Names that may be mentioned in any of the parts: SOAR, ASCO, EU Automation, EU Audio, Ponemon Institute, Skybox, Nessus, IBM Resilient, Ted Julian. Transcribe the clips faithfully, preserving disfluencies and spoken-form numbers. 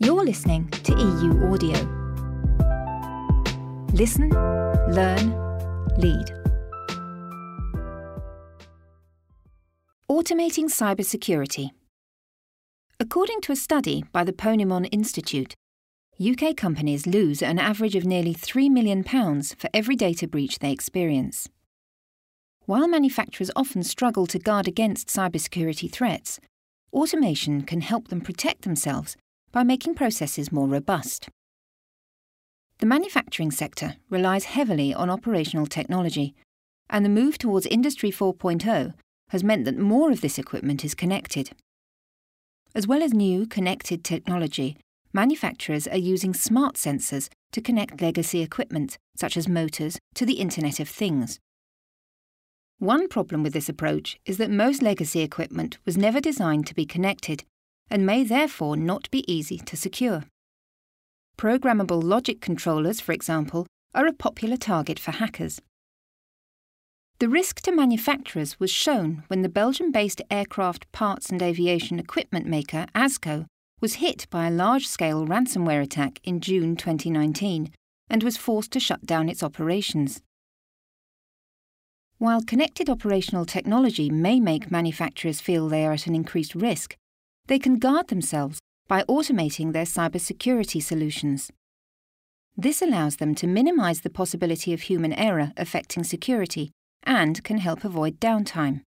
You're listening to E U Audio. Listen, learn, lead. Automating cybersecurity. According to a study by the Ponemon Institute, U K companies lose an average of nearly three million pounds for every data breach they experience. While manufacturers often struggle to guard against cybersecurity threats, automation can help them protect themselves by making processes more robust. The manufacturing sector relies heavily on operational technology, and the move towards Industry four point oh has meant that more of this equipment is connected. As well as new, connected technology, manufacturers are using smart sensors to connect legacy equipment, such as motors, to the Internet of Things. One problem with this approach is that most legacy equipment was never designed to be connected and may therefore not be easy to secure. Programmable logic controllers, for example, are a popular target for hackers. The risk to manufacturers was shown when the Belgium-based aircraft parts and aviation equipment maker ASCO was hit by a large-scale ransomware attack in June twenty nineteen and was forced to shut down its operations. While connected operational technology may make manufacturers feel they are at an increased risk, they can guard themselves by automating their cybersecurity solutions. This allows them to minimise the possibility of human error affecting security and can help avoid downtime.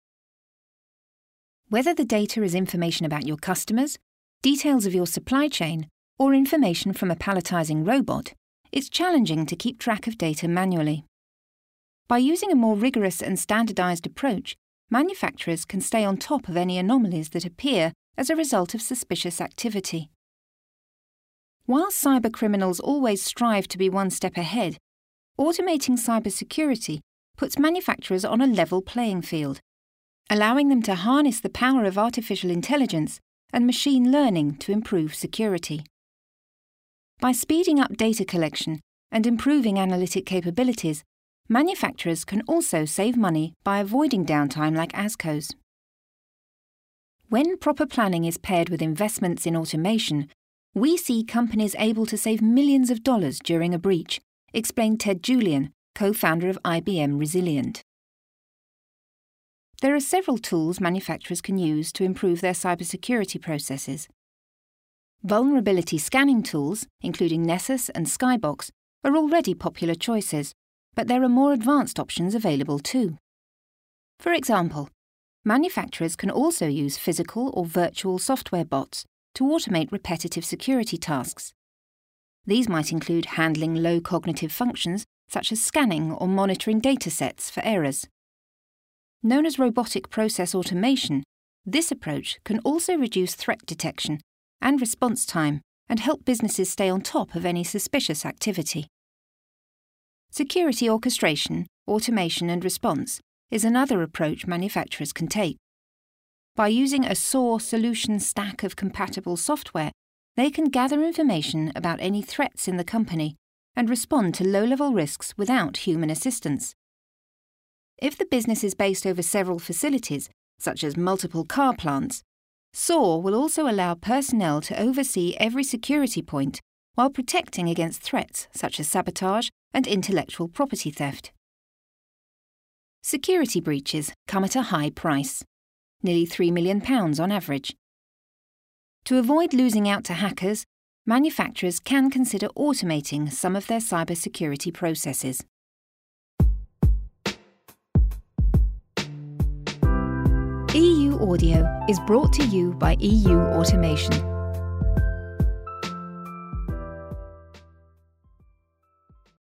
Whether the data is information about your customers, details of your supply chain, or information from a palletising robot, it's challenging to keep track of data manually. By using a more rigorous and standardised approach, manufacturers can stay on top of any anomalies that appear as a result of suspicious activity. While cybercriminals always strive to be one step ahead, automating cybersecurity puts manufacturers on a level playing field, allowing them to harness the power of artificial intelligence and machine learning to improve security. By speeding up data collection and improving analytic capabilities, manufacturers can also save money by avoiding downtime like ASCO's. When proper planning is paired with investments in automation, we see companies able to save millions of dollars during a breach, explained Ted Julian, co-founder of I B M Resilient. There are several tools manufacturers can use to improve their cybersecurity processes. Vulnerability scanning tools, including Nessus and Skybox, are already popular choices, but there are more advanced options available too. For example, manufacturers can also use physical or virtual software bots to automate repetitive security tasks. These might include handling low cognitive functions such as scanning or monitoring datasets for errors. Known as robotic process automation, this approach can also reduce threat detection and response time and help businesses stay on top of any suspicious activity. Security orchestration, automation and response is another approach manufacturers can take. By using a SOAR solution stack of compatible software, they can gather information about any threats in the company and respond to low-level risks without human assistance. If the business is based over several facilities, such as multiple car plants, SOAR will also allow personnel to oversee every security point while protecting against threats such as sabotage and intellectual property theft. Security breaches come at a high price, nearly three million pounds on average. To avoid losing out to hackers, manufacturers can consider automating some of their cybersecurity processes. E U Audio is brought to you by E U Automation.